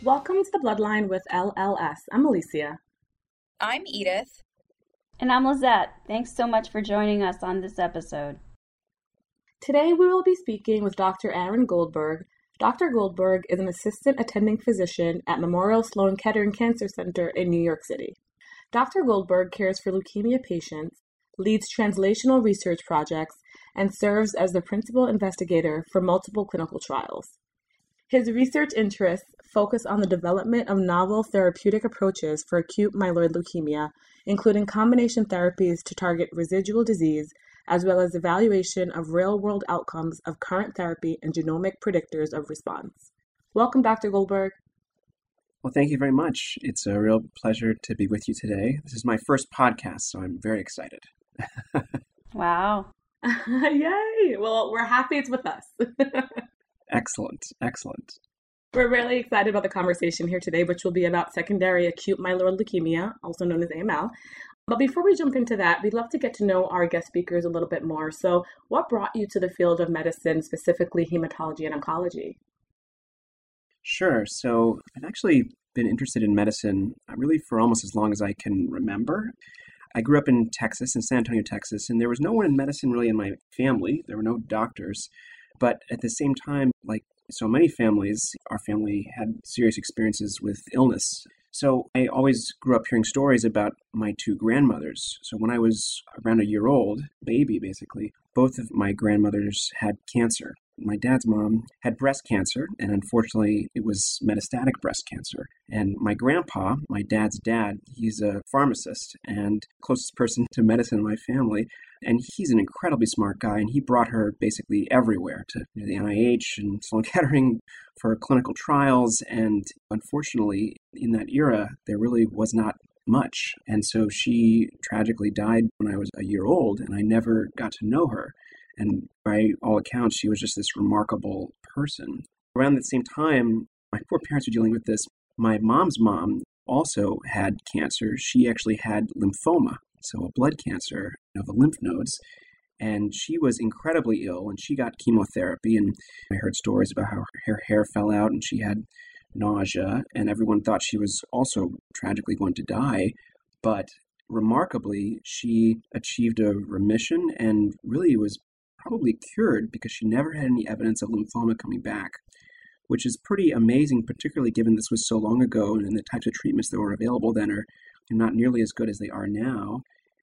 Welcome to The Bloodline with LLS. I'm Alicia. I'm Edith. And I'm Lizette. Thanks so much for joining us on this episode. Today we will be speaking with Dr. Aaron Goldberg. Dr. Goldberg is an assistant attending physician at Memorial Sloan Kettering Cancer Center in New York City. Dr. Goldberg cares for leukemia patients, leads translational research projects, and serves as the principal investigator for multiple clinical trials. His research interests focus on the development of novel therapeutic approaches for acute myeloid leukemia, including combination therapies to target residual disease, as well as evaluation of real-world outcomes of current therapy and genomic predictors of response. Welcome, Dr. Goldberg. Well, thank you very much. It's a real pleasure to be with you today. This is my first podcast, so I'm very excited. Wow. Yay! Well, we're happy it's with us. Excellent. We're really excited about the conversation here today, which will be about secondary acute myeloid leukemia, also known as AML. But before we jump into that, we'd love to get to know our guest speakers a little bit more. So what brought you to the field of medicine, specifically hematology and oncology? Sure. So I've actually been interested in medicine really for almost as long as I can remember. I grew up in Texas, in San Antonio, Texas, and there was no one in medicine really in my family. There were no doctors. But at the same time, like so many families, our family had serious experiences with illness. So I always grew up hearing stories about my two grandmothers. So when I was around a year old, baby basically, both of my grandmothers had cancer. My dad's mom had breast cancer, and unfortunately it was metastatic breast cancer. And my grandpa, my dad's dad, he's a pharmacist and closest person to medicine in my family. And he's an incredibly smart guy, and he brought her basically everywhere, to the NIH and Sloan Kettering for clinical trials. And unfortunately, in that era, there really was not much. And so she tragically died when I was a year old, and I never got to know her. And by all accounts, she was just this remarkable person. Around the same time, my poor parents were dealing with this. My mom's mom also had cancer. She actually had lymphoma, so a blood cancer of the lymph nodes. And she was incredibly ill, and she got chemotherapy. And I heard stories about how her hair fell out, and she had nausea. And everyone thought she was also tragically going to die. But remarkably, she achieved a remission and really was probably cured because she never had any evidence of lymphoma coming back, which is pretty amazing, particularly given this was so long ago and the types of treatments that were available then are not nearly as good as they are now.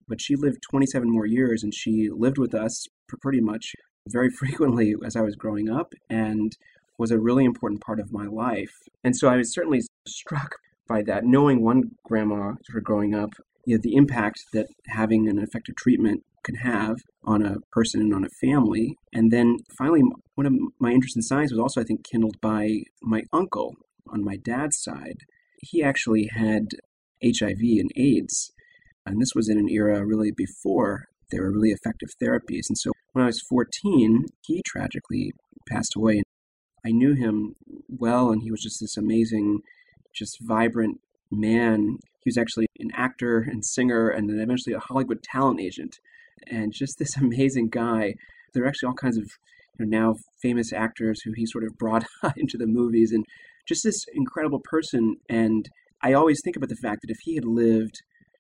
But she lived 27 more years, and she lived with us pretty much very frequently as I was growing up and was a really important part of my life. And so I was certainly struck by that, knowing one grandma sort of growing up, you know, the impact that having an effective treatment can have on a person and on a family. And then finally, one of my interest in science was also, I think, kindled by my uncle on my dad's side. He actually had HIV and AIDS. And this was in an era really before there were really effective therapies. And so when I was 14, he tragically passed away. I knew him well, and he was just this amazing, just vibrant man. He was actually an actor and singer and then eventually a Hollywood talent agent. And just this amazing guy. There are actually all kinds of, you know, now famous actors who he sort of brought into the movies, and just this incredible person. And I always think about the fact that if he had lived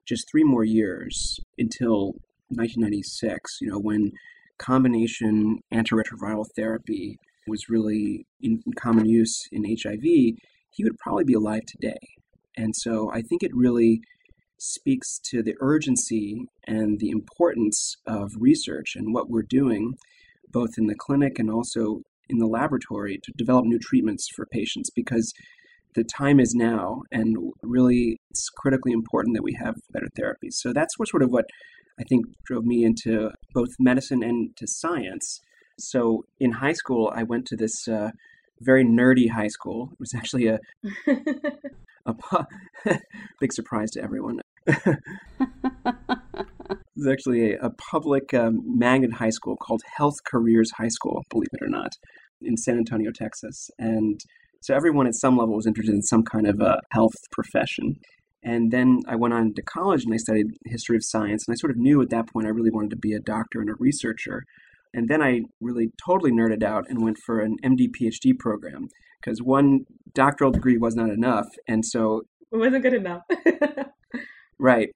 just 3 more years until 1996, you know, when combination antiretroviral therapy was really in common use in HIV, he would probably be alive today. And so I think it really speaks to the urgency and the importance of research and what we're doing, both in the clinic and also in the laboratory, to develop new treatments for patients, because the time is now, and really it's critically important that we have better therapies. So that's what sort of what I think drove me into both medicine and to science. So in high school, I went to this very nerdy high school. It was actually a big surprise to everyone. It was actually a public magnet high school called Health Careers High School, believe it or not, in San Antonio, Texas. And so everyone at some level was interested in some kind of a health profession. And then I went on to college and I studied history of science. And I sort of knew at that point I really wanted to be a doctor and a researcher. And then I really totally nerded out and went for an MD PhD program, because one doctoral degree was not enough. And so it wasn't good enough. Right.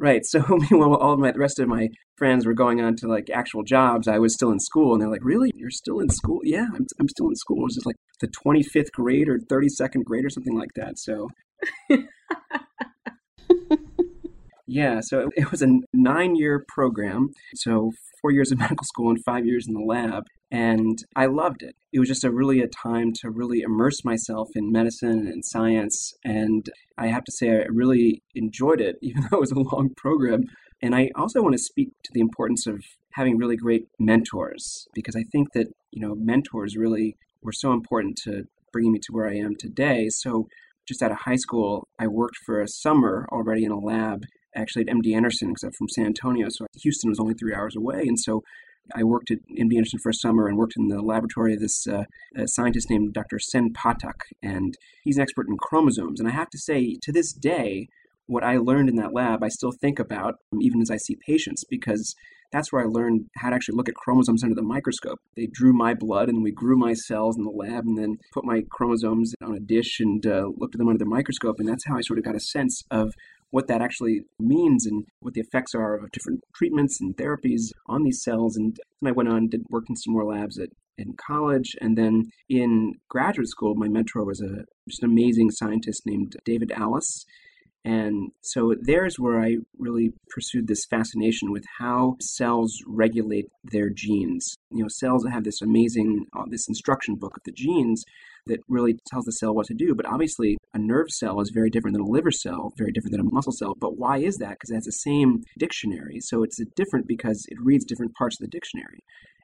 Right. So meanwhile, all of the rest of my friends were going on to like actual jobs. I was still in school, and they're like, "Really? You're still in school?" "Yeah, I'm still in school." It was just like the 25th grade or 32nd grade or something like that. So yeah, so it was a 9-year program. So 4 years of medical school and 5 years in the lab. And I loved it. It was just a time to really immerse myself in medicine and science. And I have to say, I really enjoyed it, even though it was a long program. And I also want to speak to the importance of having really great mentors, because I think that, you know, mentors really were so important to bringing me to where I am today. So just out of high school, I worked for a summer already in a lab, actually at MD Anderson, except from San Antonio. So Houston was only 3 hours away. And so I worked at MD Anderson for a summer and worked in the laboratory of this scientist named Dr. Sen Patak, and he's an expert in chromosomes. And I have to say, to this day, what I learned in that lab, I still think about even as I see patients, because that's where I learned how to actually look at chromosomes under the microscope. They drew my blood and we grew my cells in the lab and then put my chromosomes on a dish and looked at them under the microscope. And that's how I sort of got a sense of what that actually means and what the effects are of different treatments and therapies on these cells. And I went on, did work in some more labs in college. And then in graduate school, my mentor was an amazing scientist named David Allis. And so there's where I really pursued this fascination with how cells regulate their genes. You know, cells have this amazing, this instruction book of the genes that really tells the cell what to do. But obviously, a nerve cell is very different than a liver cell, very different than a muscle cell. But why is that? Because it has the same dictionary. So it's different because it reads different parts of the dictionary.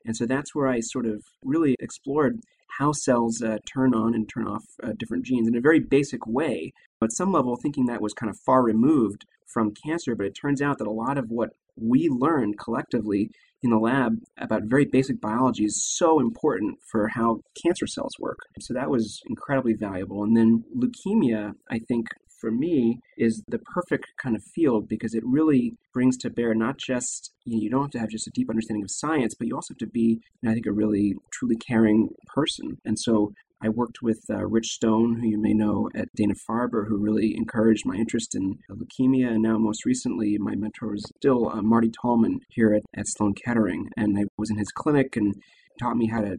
And so that's where I sort of really explored how cells turn on and turn off different genes in a very basic way. At some level, thinking that was kind of far removed from cancer, but it turns out that a lot of what we learned collectively in the lab about very basic biology is so important for how cancer cells work. So that was incredibly valuable. And then leukemia, I think, for me, is the perfect kind of field, because it really brings to bear not just, you don't have to have just a deep understanding of science, but you also have to be, I think, a really truly caring person. And so I worked with Rich Stone, who you may know at Dana-Farber, who really encouraged my interest in leukemia. And now most recently, my mentor is still Marty Tallman here at Sloan Kettering. And I was in his clinic and taught me how to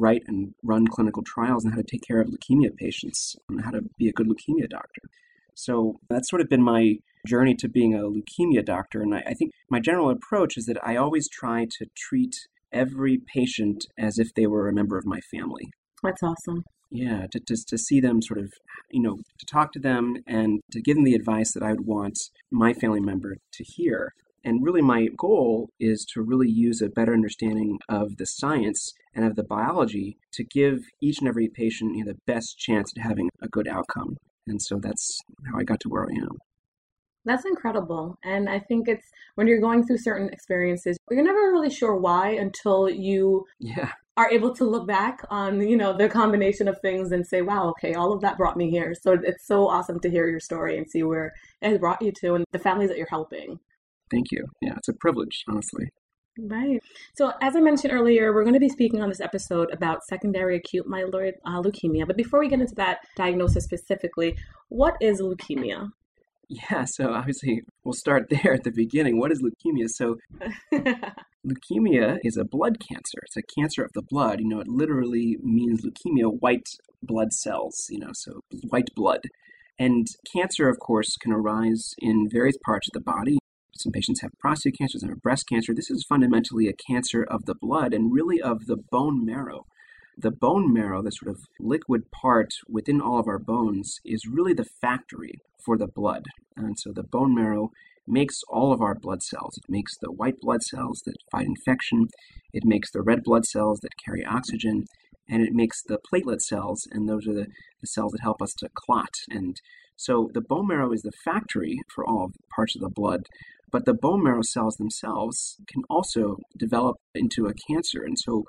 write and run clinical trials and how to take care of leukemia patients and how to be a good leukemia doctor. So that's sort of been my journey to being a leukemia doctor. And I think my general approach is that I always try to treat every patient as if they were a member of my family. That's awesome. Yeah, to see them sort of, you know, to talk to them and to give them the advice that I would want my family member to hear. And really my goal is to really use a better understanding of the science and of the biology to give each and every patient, you know, the best chance at having a good outcome. And so that's how I got to where I am. That's incredible. And I think it's when you're going through certain experiences, you're never really sure why until you are able to look back on, you know, the combination of things and say, wow, okay, all of that brought me here. So it's so awesome to hear your story and see where it has brought you to and the families that you're helping. Thank you. Yeah, it's a privilege, honestly. Right. So as I mentioned earlier, we're going to be speaking on this episode about secondary acute myeloid leukemia. But before we get into that diagnosis specifically, what is leukemia? Yeah, so obviously we'll start there at the beginning. What is leukemia? So leukemia is a blood cancer. It's a cancer of the blood. You know, it literally means leukemia, white blood cells, you know, so white blood. And cancer, of course, can arise in various parts of the body. Some patients have prostate cancer, some have breast cancer. This is fundamentally a cancer of the blood and really of the bone marrow. The bone marrow, the sort of liquid part within all of our bones, is really the factory for the blood. And so the bone marrow makes all of our blood cells. It makes the white blood cells that fight infection. It makes the red blood cells that carry oxygen. And it makes the platelet cells, and those are the cells that help us to clot. And so the bone marrow is the factory for all parts of the blood, but the bone marrow cells themselves can also develop into a cancer. And so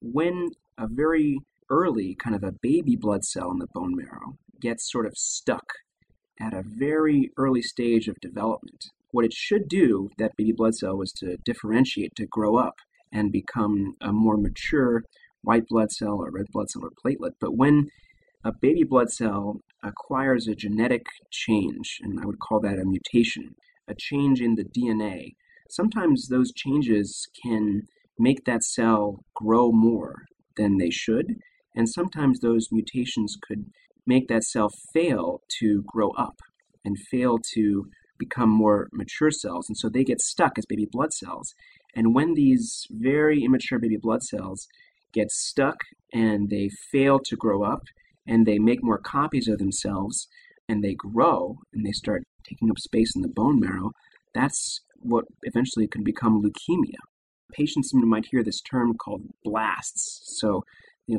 when a very early kind of a baby blood cell in the bone marrow gets sort of stuck at a very early stage of development, what it should do, that baby blood cell, was to differentiate, to grow up and become a more mature white blood cell or red blood cell or platelet. But when a baby blood cell acquires a genetic change, and I would call that a mutation, a change in the DNA, sometimes those changes can make that cell grow more than they should, and sometimes those mutations could make that cell fail to grow up and fail to become more mature cells, and so they get stuck as baby blood cells. And when these very immature baby blood cells get stuck and they fail to grow up and they make more copies of themselves and they grow and they start taking up space in the bone marrow, that's what eventually can become leukemia. Patients might hear this term called blasts. So,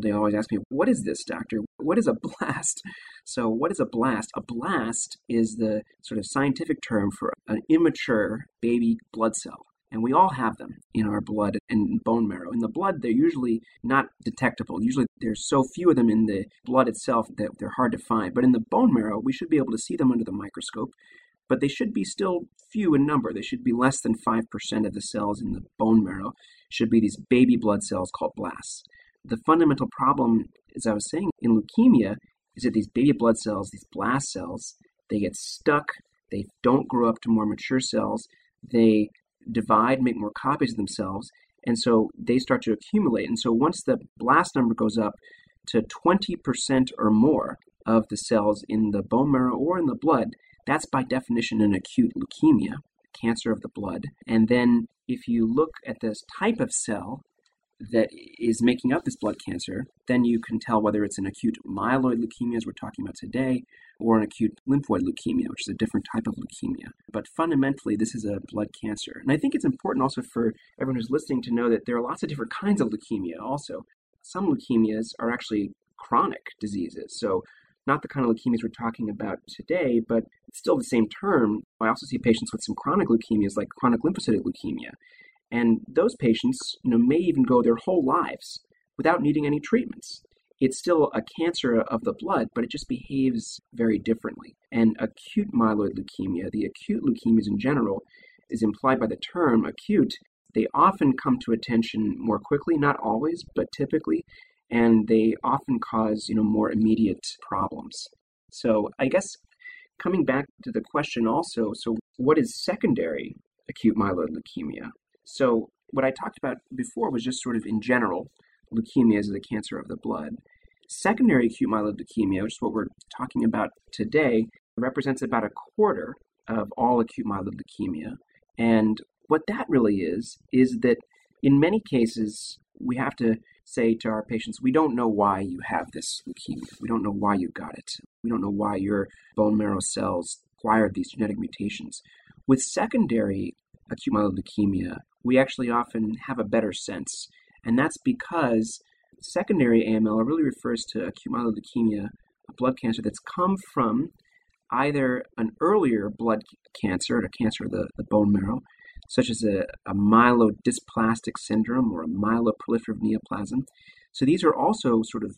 they always ask me, what is this, doctor? What is a blast? So what is a blast? A blast is the sort of scientific term for an immature baby blood cell. And we all have them in our blood and bone marrow. In the blood, they're usually not detectable. Usually there's so few of them in the blood itself that they're hard to find. But in the bone marrow, we should be able to see them under the microscope. But they should be still few in number. They should be less than 5% of the cells in the bone marrow should be these baby blood cells called blasts. The fundamental problem, as I was saying, in leukemia is that these baby blood cells, these blast cells, they get stuck. They don't grow up to more mature cells. They divide, make more copies of themselves, and so they start to accumulate. And so once the blast number goes up to 20% or more of the cells in the bone marrow or in the blood, that's by definition an acute leukemia, cancer of the blood. And then if you look at this type of cell that is making up this blood cancer, then you can tell whether it's an acute myeloid leukemia, as we're talking about today, or an acute lymphoid leukemia, which is a different type of leukemia. But fundamentally, this is a blood cancer. And I think it's important also for everyone who's listening to know that there are lots of different kinds of leukemia also. Some leukemias are actually chronic diseases, so not the kind of leukemias we're talking about today, but still the same term. I also see patients with some chronic leukemias, like chronic lymphocytic leukemia. And those patients, may even go their whole lives without needing any treatments. It's still a cancer of the blood, but it just behaves very differently. And acute myeloid leukemia, the acute leukemias in general, is implied by the term acute. They often come to attention more quickly, not always, but typically, and they often cause, more immediate problems. So I guess coming back to the question also, so what is secondary acute myeloid leukemia? So what I talked about before was just sort of in general, leukemia is the cancer of the blood. Secondary acute myeloid leukemia, which is what we're talking about today, represents about a quarter of all acute myeloid leukemia. And what that really is that in many cases, we have to say to our patients, we don't know why you have this leukemia. We don't know why you got it. We don't know why your bone marrow cells acquired these genetic mutations. With secondary acute myeloid leukemia, we actually often have a better sense. And that's because secondary AML really refers to acute myeloid leukemia, a blood cancer that's come from either an earlier blood cancer, a cancer of the bone marrow, such as a myelodysplastic syndrome or a myeloproliferative neoplasm. So these are also sort of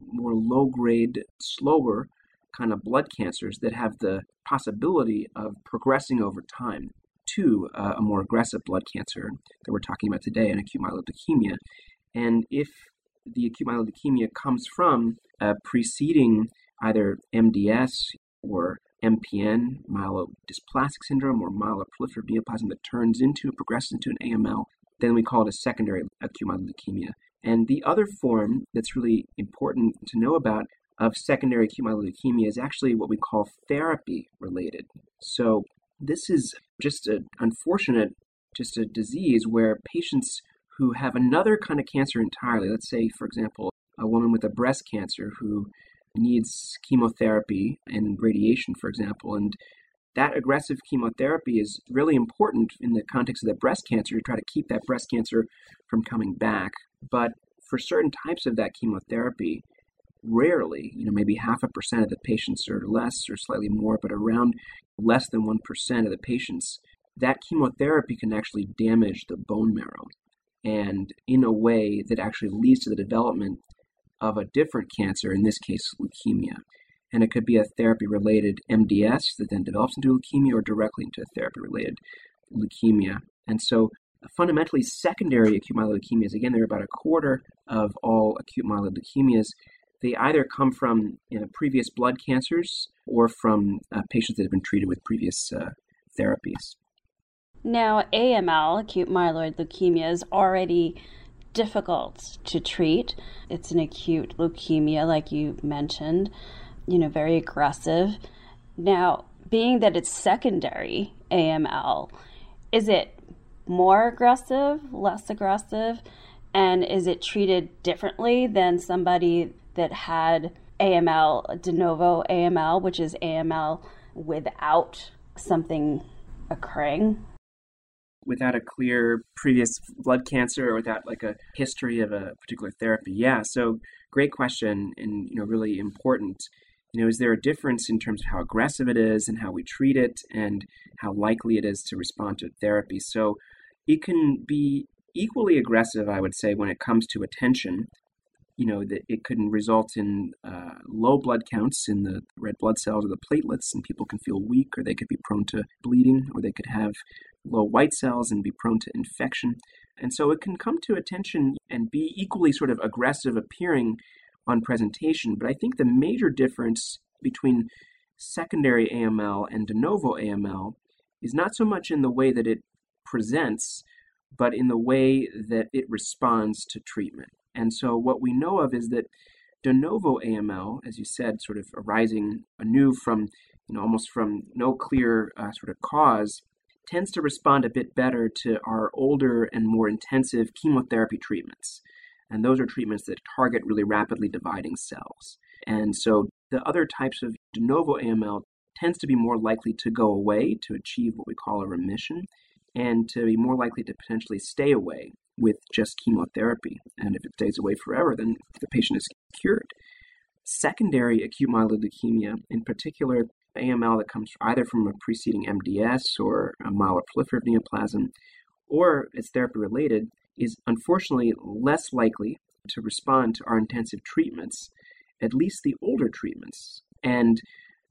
more low-grade, slower kind of blood cancers that have the possibility of progressing over time to a more aggressive blood cancer that we're talking about today, an acute myeloid leukemia. And if the acute myeloid leukemia comes from a preceding either MDS or MPN, myelodysplastic syndrome, or myeloproliferative neoplasm that progresses into an AML, then we call it a secondary acute myeloid leukemia. And the other form that's really important to know about of secondary acute myeloid leukemia is actually what we call therapy-related. So this is just an unfortunate, just a disease where patients who have another kind of cancer entirely, let's say, for example, a woman with a breast cancer who needs chemotherapy and radiation, for example, and that aggressive chemotherapy is really important in the context of the breast cancer to try to keep that breast cancer from coming back. But for certain types of that chemotherapy, rarely, maybe 0.5% of the patients or less or slightly more, but around less than 1% of the patients, that chemotherapy can actually damage the bone marrow, and in a way that actually leads to the development of a different cancer, in this case, leukemia. And it could be a therapy-related MDS that then develops into leukemia or directly into a therapy-related leukemia. And so fundamentally, secondary acute myeloid leukemias, again, they're about 25% of all acute myeloid leukemias. They either come from previous blood cancers or from patients that have been treated with previous therapies. Now, AML, acute myeloid leukemia, is already difficult to treat. It's an acute leukemia, like you mentioned, very aggressive. Now, being that it's secondary AML, is it more aggressive, less aggressive, and is it treated differently than somebody that had AML, de novo AML, which is AML without something occurring? Without a clear previous blood cancer or without a history of a particular therapy? Yeah, so great question, and really important. Is there a difference in terms of how aggressive it is and how we treat it and how likely it is to respond to therapy? So it can be equally aggressive, I would say, when it comes to attention. That it can result in low blood counts in the red blood cells or the platelets, and people can feel weak, or they could be prone to bleeding, or they could have low white cells and be prone to infection. And so it can come to attention and be equally sort of aggressive appearing on presentation. But I think the major difference between secondary AML and de novo AML is not so much in the way that it presents, but in the way that it responds to treatment. And so what we know of is that de novo AML, as you said, sort of arising anew from, almost from no clear sort of cause, tends to respond a bit better to our older and more intensive chemotherapy treatments. And those are treatments that target really rapidly dividing cells. And so the other types of de novo AML tends to be more likely to go away, to achieve what we call a remission, and to be more likely to potentially stay away with just chemotherapy. And if it stays away forever, then the patient is cured. Secondary acute myeloid leukemia, in particular AML that comes either from a preceding MDS or a myeloproliferative neoplasm, or it's therapy-related, is unfortunately less likely to respond to our intensive treatments, at least the older treatments, and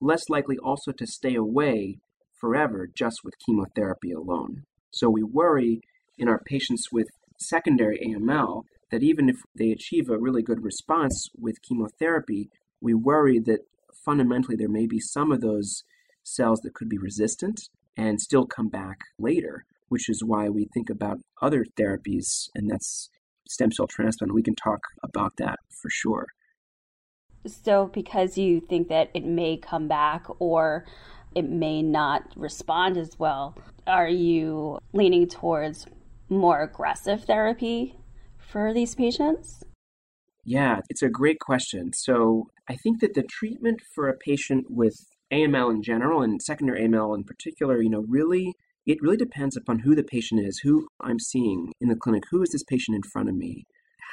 less likely also to stay away forever just with chemotherapy alone. So we worry in our patients with secondary AML that even if they achieve a really good response with chemotherapy, we worry that fundamentally there may be some of those cells that could be resistant and still come back later, which is why we think about other therapies, and that's stem cell transplant. We can talk about that for sure. So because you think that it may come back or it may not respond as well, are you leaning towards more aggressive therapy for these patients? Yeah, it's a great question. So I think that the treatment for a patient with AML in general and secondary AML in particular, really depends upon who the patient is, who I'm seeing in the clinic, who is this patient in front of me,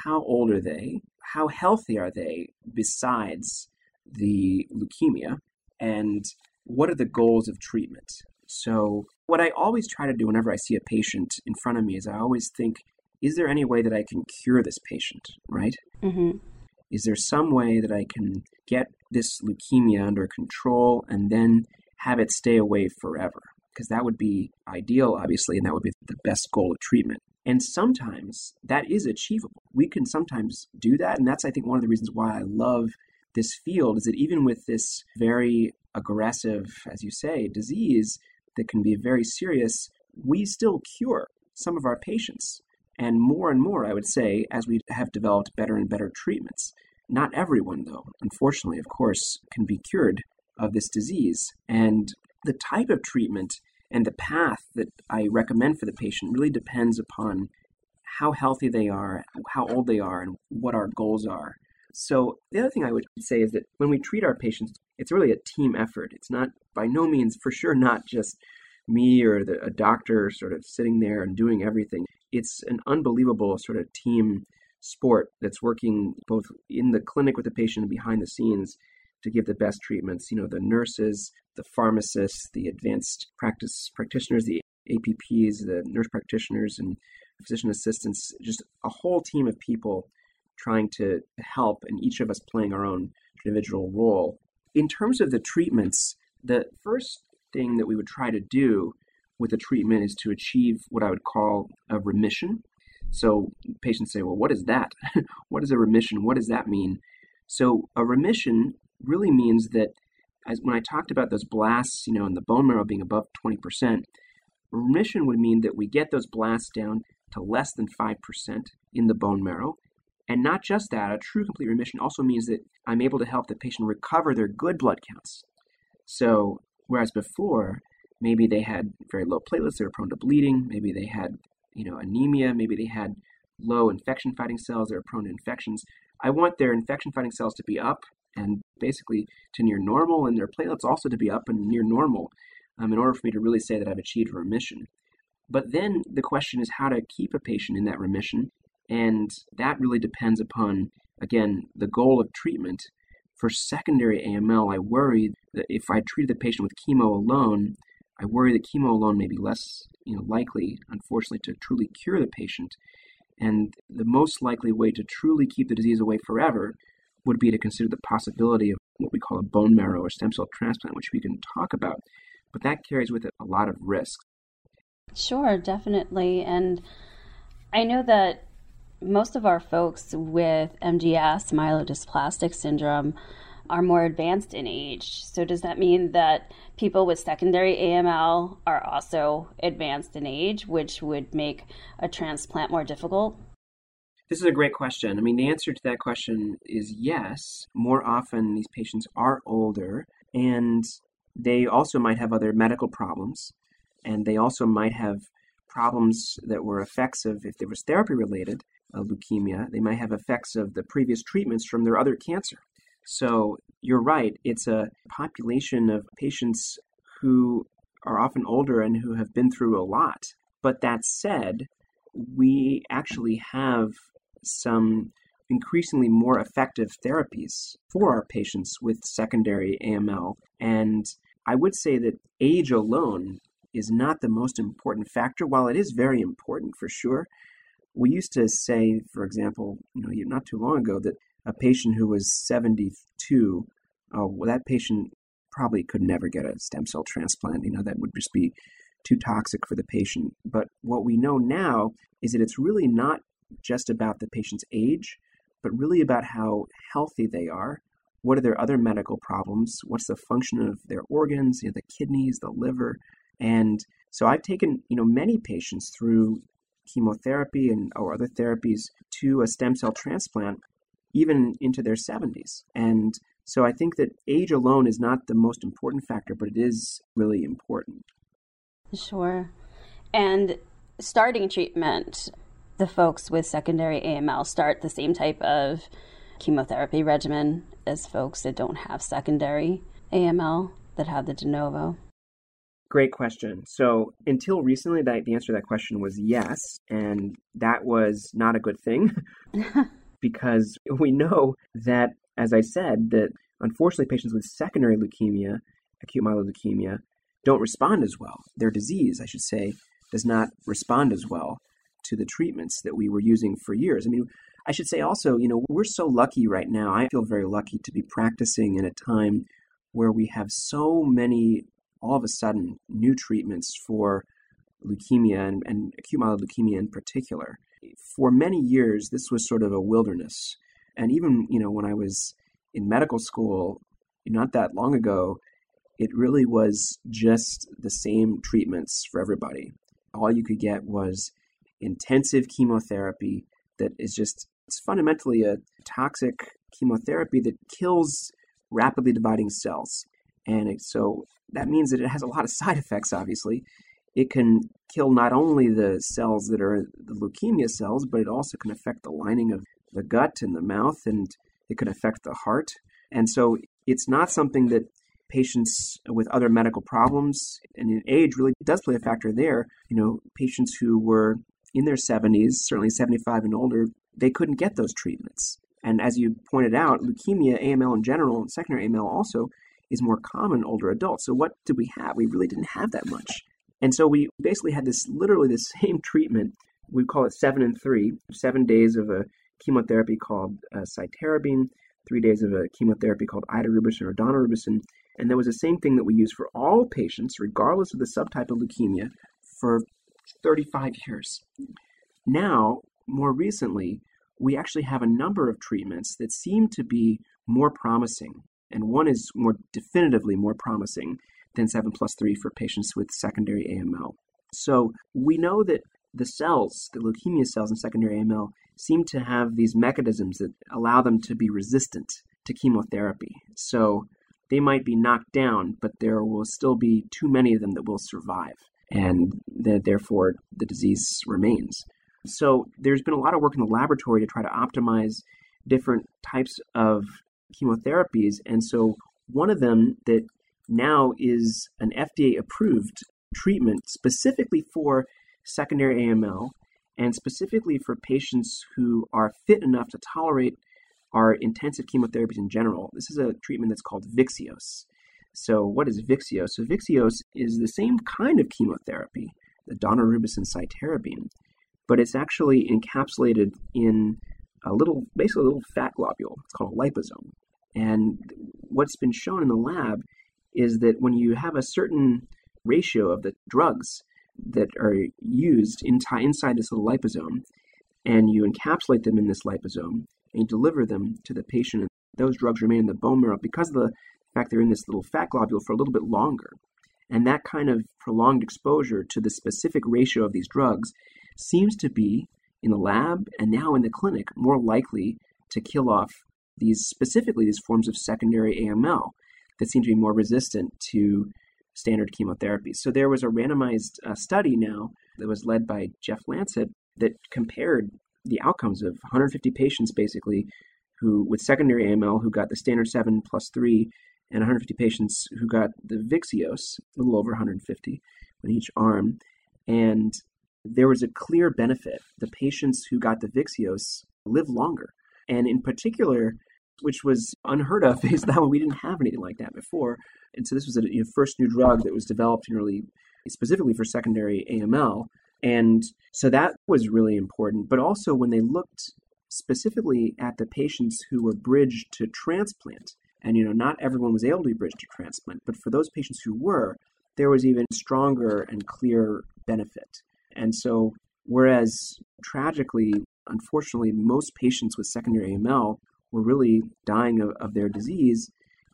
how old are they, how healthy are they besides the leukemia, and what are the goals of treatment? So what I always try to do whenever I see a patient in front of me is I always think, is there any way that I can cure this patient, right? Mm-hmm. Is there some way that I can get this leukemia under control and then have it stay away forever? Because that would be ideal, obviously, and that would be the best goal of treatment. And sometimes that is achievable. We can sometimes do that, and that's, I think, one of the reasons why I love this field, is that even with this very aggressive, as you say, disease that can be very serious, we still cure some of our patients. And more, I would say, as we have developed better and better treatments. Not everyone, though, unfortunately, of course, can be cured of this disease. And the type of treatment and the path that I recommend for the patient really depends upon how healthy they are, how old they are, and what our goals are. So the other thing I would say is that when we treat our patients, it's really a team effort. It's not, by no means, for sure, not just me or a doctor sort of sitting there and doing everything. It's an unbelievable sort of team sport that's working both in the clinic with the patient and behind the scenes to give the best treatments. You know, the nurses, the pharmacists, the advanced practice practitioners, the APPs, the nurse practitioners, and physician assistants, just a whole team of people trying to help, and each of us playing our own individual role. In terms of the treatments, the first thing that we would try to do with a treatment is to achieve what I would call a remission. So patients say, well, what is that? What is a remission? What does that mean? So a remission really means that, as when I talked about those blasts, you know, in the bone marrow being above 20%, remission would mean that we get those blasts down to less than 5% in the bone marrow. And not just that, a true complete remission also means that I'm able to help the patient recover their good blood counts. So whereas before, maybe they had very low platelets, they were prone to bleeding, maybe they had, you know, anemia, maybe they had low infection fighting cells, they were prone to infections. I want their infection fighting cells to be up and basically to near normal, and their platelets also to be up and near normal in order for me to really say that I've achieved remission. But then the question is how to keep a patient in that remission. And that really depends upon, again, the goal of treatment. For secondary AML, I worry that if I treat the patient with chemo alone, I worry that chemo alone may be less, you know, likely, unfortunately, to truly cure the patient. And the most likely way to truly keep the disease away forever would be to consider the possibility of what we call a bone marrow or stem cell transplant, which we can talk about. But that carries with it a lot of risk. Sure, definitely. And I know that most of our folks with MDS, myelodysplastic syndrome, are more advanced in age. So does that mean that people with secondary AML are also advanced in age, which would make a transplant more difficult? This is a great question. I mean, the answer to that question is yes. More often, these patients are older, and they also might have other medical problems, and they also might have problems that were effects of, if there was therapy-related leukemia, they might have effects of the previous treatments from their other cancer. So you're right, it's a population of patients who are often older and who have been through a lot. But that said, we actually have some increasingly more effective therapies for our patients with secondary AML. And I would say that age alone is not the most important factor. While it is very important for sure, we used to say, for example, you know, not too long ago, that a patient who was 72, well, that patient probably could never get a stem cell transplant. You know, that would just be too toxic for the patient. But what we know now is that it's really not just about the patient's age, but really about how healthy they are. What are their other medical problems? What's the function of their organs, you know, the kidneys, the liver? And so I've taken, you know, many patients through chemotherapy and or other therapies to a stem cell transplant, even into their 70s. And so I think that age alone is not the most important factor, but it is really important. Sure. And starting treatment, the folks with secondary AML start the same type of chemotherapy regimen as folks that don't have secondary AML, that have the de novo. Great question. So until recently, the answer to that question was yes, and that was not a good thing. Because we know that, as I said, that unfortunately patients with secondary leukemia, acute myeloid leukemia, don't respond as well. Their disease, I should say, does not respond as well to the treatments that we were using for years. I mean, I should say also, you know, we're so lucky right now. I feel very lucky to be practicing in a time where we have so many, all of a sudden, new treatments for leukemia and acute myeloid leukemia in particular. For many years, this was sort of a wilderness. And even, you know, when I was in medical school not that long ago, it really was just the same treatments for everybody. All you could get was intensive chemotherapy that is just, it's fundamentally a toxic chemotherapy that kills rapidly dividing cells. And so that means that it has a lot of side effects, obviously. It can kill not only the cells that are the leukemia cells, but it also can affect the lining of the gut and the mouth, and it can affect the heart. And so it's not something that patients with other medical problems, and in age really does play a factor there. You know, patients who were in their 70s, certainly 75 and older, they couldn't get those treatments. And as you pointed out, leukemia, AML in general, and secondary AML also, is more common in older adults. So what did we have? We really didn't have that much. And so we basically had this, literally the same treatment. We call it 7 and 3, 7 days of a chemotherapy called cytarabine, 3 days of a chemotherapy called idarubicin or daunorubicin. And that was the same thing that we used for all patients, regardless of the subtype of leukemia, for 35 years. Now, more recently, we actually have a number of treatments that seem to be more promising. And one is more definitively more promising than 7+3 for patients with secondary AML. So we know that the cells, the leukemia cells in secondary AML, seem to have these mechanisms that allow them to be resistant to chemotherapy. So they might be knocked down, but there will still be too many of them that will survive, and therefore the disease remains. So there's been a lot of work in the laboratory to try to optimize different types of chemotherapies. And so one of them that now is an FDA-approved treatment specifically for secondary AML and specifically for patients who are fit enough to tolerate our intensive chemotherapies in general. This is a treatment that's called Vyxeos. So what is Vyxeos? So Vyxeos is the same kind of chemotherapy, the daunorubicin cytarabine, but it's actually encapsulated in basically a little fat globule. It's called a liposome. And what's been shown in the lab is that when you have a certain ratio of the drugs that are used inside this little liposome, and you encapsulate them in this liposome, and you deliver them to the patient, and those drugs remain in the bone marrow because of the fact they're in this little fat globule for a little bit longer. And that kind of prolonged exposure to the specific ratio of these drugs seems to be, in the lab and now in the clinic, more likely to kill off specifically these forms of secondary AML that seem to be more resistant to standard chemotherapy. So there was a randomized study now that was led by Jeff Lancet that compared the outcomes of 150 patients basically who with secondary AML who got the standard 7+3 and 150 patients who got the Vyxeos, a little over 150 on each arm. And there was a clear benefit. The patients who got the Vyxeos live longer. And in particular, which was unheard of because that we didn't have anything like that before. And so this was a first new drug that was developed really specifically for secondary AML. And so that was really important. But also when they looked specifically at the patients who were bridged to transplant, and not everyone was able to be bridged to transplant, but for those patients who were, there was even stronger and clear benefit. And so whereas tragically, unfortunately, most patients with secondary AML were really dying of their disease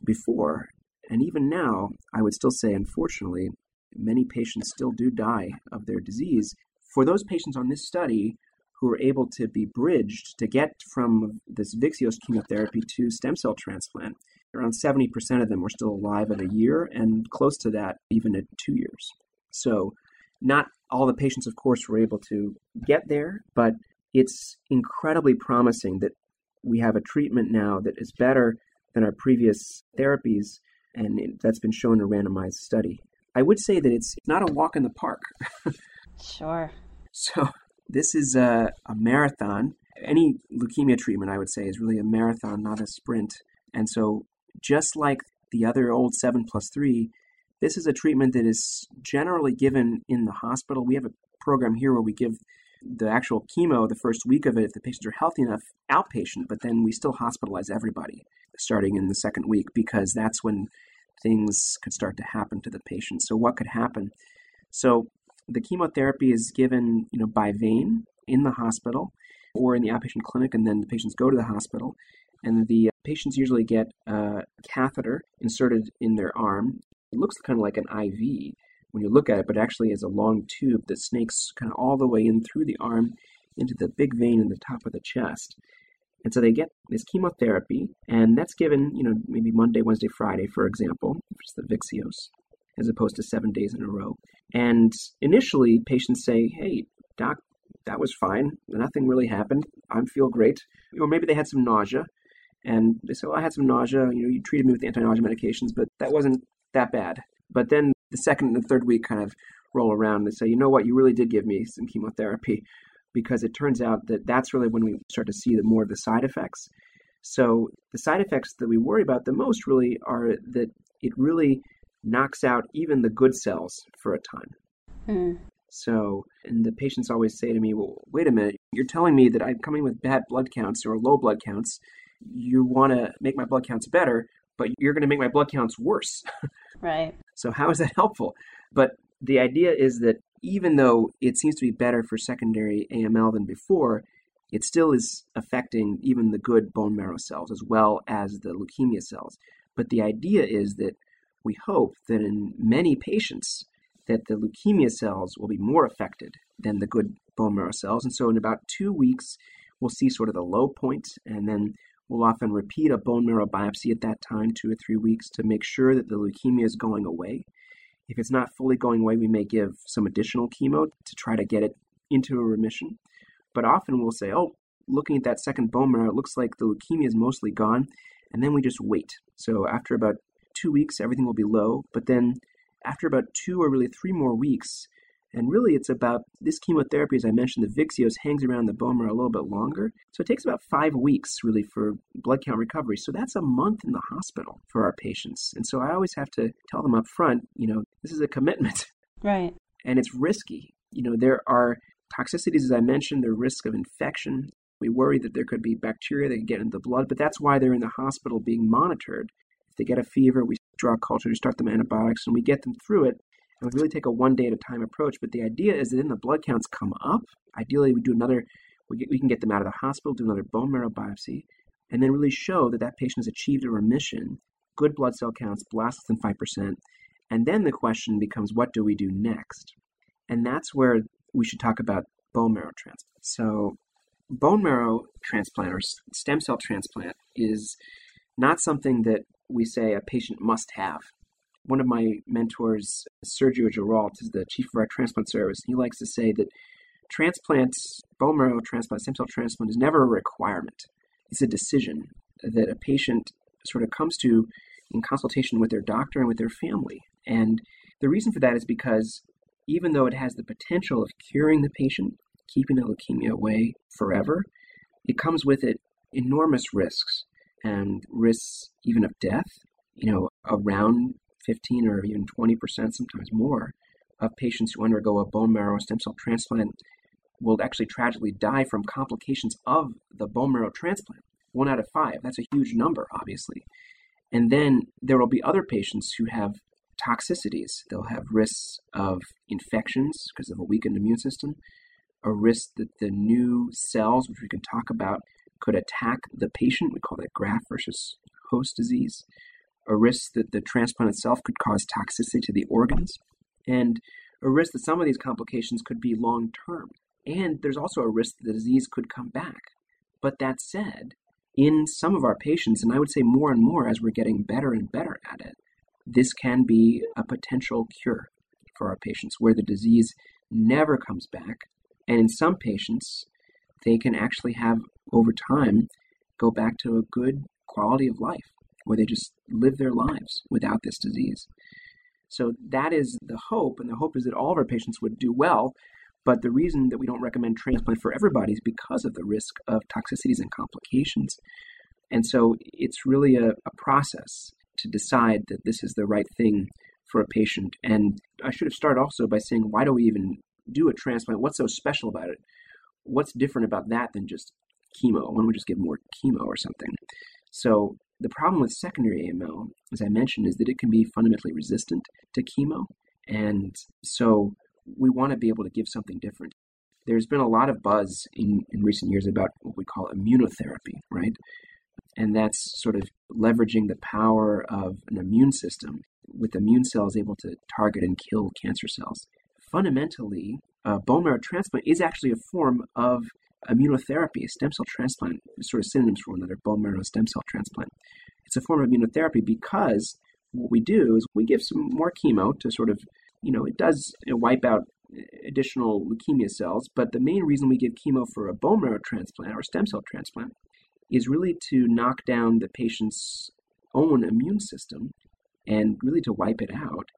before, and even now, I would still say, unfortunately, many patients still do die of their disease. For those patients on this study who were able to be bridged to get from this Vyxeos chemotherapy to stem cell transplant, around 70% of them were still alive at a year and close to that even at 2 years. So not all the patients, of course, were able to get there, but it's incredibly promising that we have a treatment now that is better than our previous therapies, and that's been shown in a randomized study. I would say that it's not a walk in the park. Sure. So this is a marathon. Any leukemia treatment, I would say, is really a marathon, not a sprint. And so just like the other old 7+3, this is a treatment that is generally given in the hospital. We have a program here where we give the actual chemo the first week of it, if the patients are healthy enough, outpatient, but then we still hospitalize everybody starting in the second week because that's when things could start to happen to the patient. So what could happen? So the chemotherapy is given by vein in the hospital or in the outpatient clinic, and then the patients go to the hospital, and the patients usually get a catheter inserted in their arm. It looks kind of like an IV when you look at it, but actually is a long tube that snakes kind of all the way in through the arm into the big vein in the top of the chest. And so they get this chemotherapy, and that's given, maybe Monday, Wednesday, Friday, for example, which is the Vyxeos, as opposed to 7 days in a row. And initially, patients say, hey, doc, that was fine. Nothing really happened. I feel great. Or maybe they had some nausea, and they say, well, I had some nausea. You treated me with anti-nausea medications, but that wasn't that bad. But then the second and the third week kind of roll around and say, you know what, you really did give me some chemotherapy, because it turns out that that's really when we start to see the more of the side effects. So the side effects that we worry about the most really are that it really knocks out even the good cells for a time. Mm. So, and the patients always say to me, well, wait a minute, you're telling me that I'm coming with bad blood counts or low blood counts. You want to make my blood counts better, but you're going to make my blood counts worse. Right. So how is that helpful? But the idea is that even though it seems to be better for secondary AML than before, it still is affecting even the good bone marrow cells as well as the leukemia cells. But the idea is that we hope that in many patients that the leukemia cells will be more affected than the good bone marrow cells. And so in about 2 weeks, we'll see sort of the low point, and then we'll often repeat a bone marrow biopsy at that time, 2 or 3 weeks, to make sure that the leukemia is going away. If it's not fully going away, we may give some additional chemo to try to get it into a remission. But often we'll say, oh, looking at that second bone marrow, it looks like the leukemia is mostly gone. And then we just wait. So after about 2 weeks, everything will be low. But then after about 2 or really 3 more weeks, and really it's about this chemotherapy, as I mentioned, the Vyxeos hangs around the bone marrow a little bit longer. So it takes about 5 weeks really for blood count recovery. So that's a month in the hospital for our patients. And so I always have to tell them up front, this is a commitment. Right. And it's risky. There are toxicities, as I mentioned, the risk of infection. We worry that there could be bacteria that can get into the blood, but that's why they're in the hospital being monitored. If they get a fever, we draw culture, we start them antibiotics, and we get them through it. And we really take a one-day-at-a-time approach. But the idea is that then the blood counts come up. Ideally, we can get them out of the hospital, do another bone marrow biopsy, and then really show that that patient has achieved a remission, good blood cell counts, blasts than 5%. And then the question becomes, what do we do next? And that's where we should talk about bone marrow transplant. So bone marrow transplant or stem cell transplant is not something that we say a patient must have. One of my mentors, Sergio Giralt, is the chief of our transplant service. He likes to say that bone marrow transplant, stem cell transplant is never a requirement. It's a decision that a patient sort of comes to in consultation with their doctor and with their family. And the reason for that is because even though it has the potential of curing the patient, keeping the leukemia away forever, it comes with it enormous risks, and risks even of death. Around 15 or even 20%, sometimes more, of patients who undergo a bone marrow stem cell transplant will actually tragically die from complications of the bone marrow transplant. 1 out of 5, that's a huge number, obviously. And then there will be other patients who have toxicities. They'll have risks of infections because of a weakened immune system, a risk that the new cells, which we can talk about, could attack the patient. We call that graft versus host disease. A risk that the transplant itself could cause toxicity to the organs, and a risk that some of these complications could be long-term. And there's also a risk that the disease could come back. But that said, in some of our patients, and I would say more and more as we're getting better and better at it, this can be a potential cure for our patients where the disease never comes back. And in some patients, they can actually have, over time, go back to a good quality of life, where they just live their lives without this disease. So that is the hope, and the hope is that all of our patients would do well, but the reason that we don't recommend transplant for everybody is because of the risk of toxicities and complications. And so it's really a process to decide that this is the right thing for a patient. And I should have started also by saying, why do we even do a transplant? What's so special about it? What's different about that than just chemo? Why don't we just give more chemo or something? So the problem with secondary AML, as I mentioned, is that it can be fundamentally resistant to chemo. And so we want to be able to give something different. There's been a lot of buzz in recent years about what we call immunotherapy, right? And that's sort of leveraging the power of an immune system with immune cells able to target and kill cancer cells. Fundamentally, bone marrow transplant is actually a form of immunotherapy, stem cell transplant, is sort of synonyms for one another, bone marrow stem cell transplant. It's a form of immunotherapy because what we do is we give some more chemo to sort of, you know, it does wipe out additional leukemia cells, but the main reason we give chemo for a bone marrow transplant or stem cell transplant is really to knock down the patient's own immune system and really to wipe it out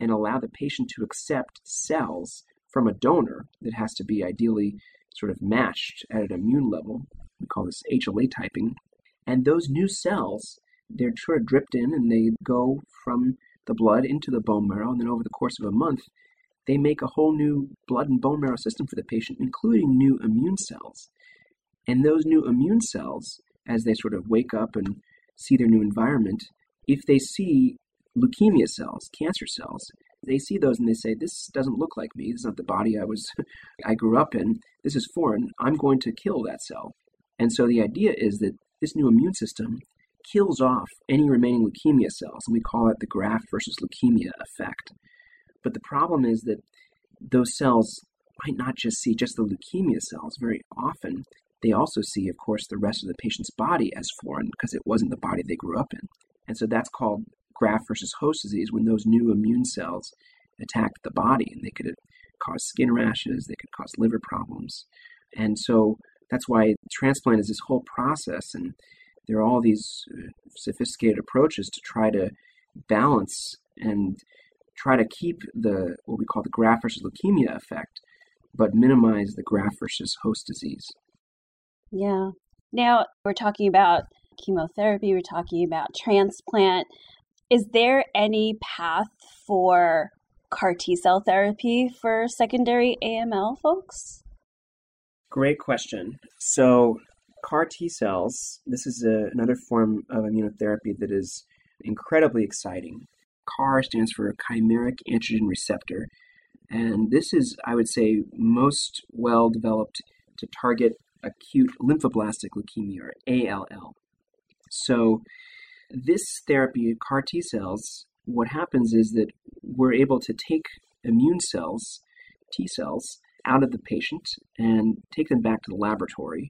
and allow the patient to accept cells from a donor that has to be ideally sort of matched at an immune level. We call this HLA typing. And those new cells, they're sort of dripped in and they go from the blood into the bone marrow. And then over the course of a month, they make a whole new blood and bone marrow system for the patient, including new immune cells. And those new immune cells, as they sort of wake up and see their new environment, if they see leukemia cells, cancer cells, they see those and they say, this doesn't look like me. This is not the body I grew up in. This is foreign. I'm going to kill that cell. And so the idea is that this new immune system kills off any remaining leukemia cells, and we call it the graft versus leukemia effect. But the problem is that those cells might not just see just the leukemia cells. Very often, they also see, of course, the rest of the patient's body as foreign because it wasn't the body they grew up in. And so that's called graft versus host disease, when those new immune cells attack the body, and they could cause skin rashes, they could cause liver problems. And so that's why transplant is this whole process, and there are all these sophisticated approaches to try to balance and try to keep the what we call the graft versus leukemia effect, but minimize the graft versus host disease. Yeah. Now we're talking about chemotherapy, we're talking about transplant. Is there any path for CAR T-cell therapy for secondary AML folks? Great question. So CAR T-cells, this is another form of immunotherapy that is incredibly exciting. CAR stands for chimeric antigen receptor. And this is, I would say, most well developed to target acute lymphoblastic leukemia, or ALL. So this therapy of CAR T cells, what happens is that we're able to take immune cells, T cells, out of the patient and take them back to the laboratory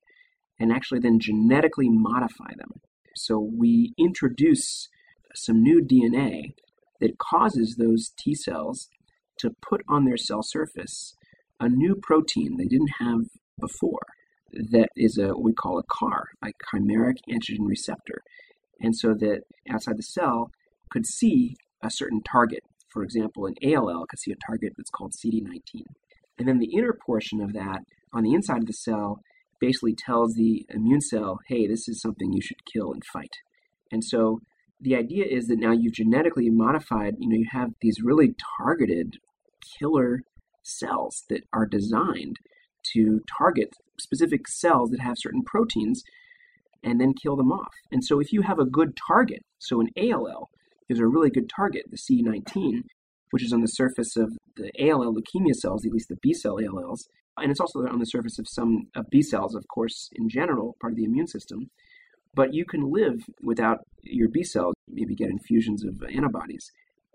and actually then genetically modify them. So we introduce some new DNA that causes those T cells to put on their cell surface a new protein they didn't have before that is what we call a CAR, a chimeric antigen receptor. And so that outside the cell could see a certain target. For example, an ALL could see a target that's called CD19. And then the inner portion of that on the inside of the cell basically tells the immune cell, hey, this is something you should kill and fight. And so the idea is that now you've genetically modified, you have these really targeted killer cells that are designed to target specific cells that have certain proteins and then kill them off. And so if you have a good target, so an ALL is a really good target, the CD19, which is on the surface of the ALL leukemia cells, at least the B-cell ALLs, and it's also on the surface of some of B-cells, of course, in general, part of the immune system. But you can live without your B-cells, maybe get infusions of antibodies.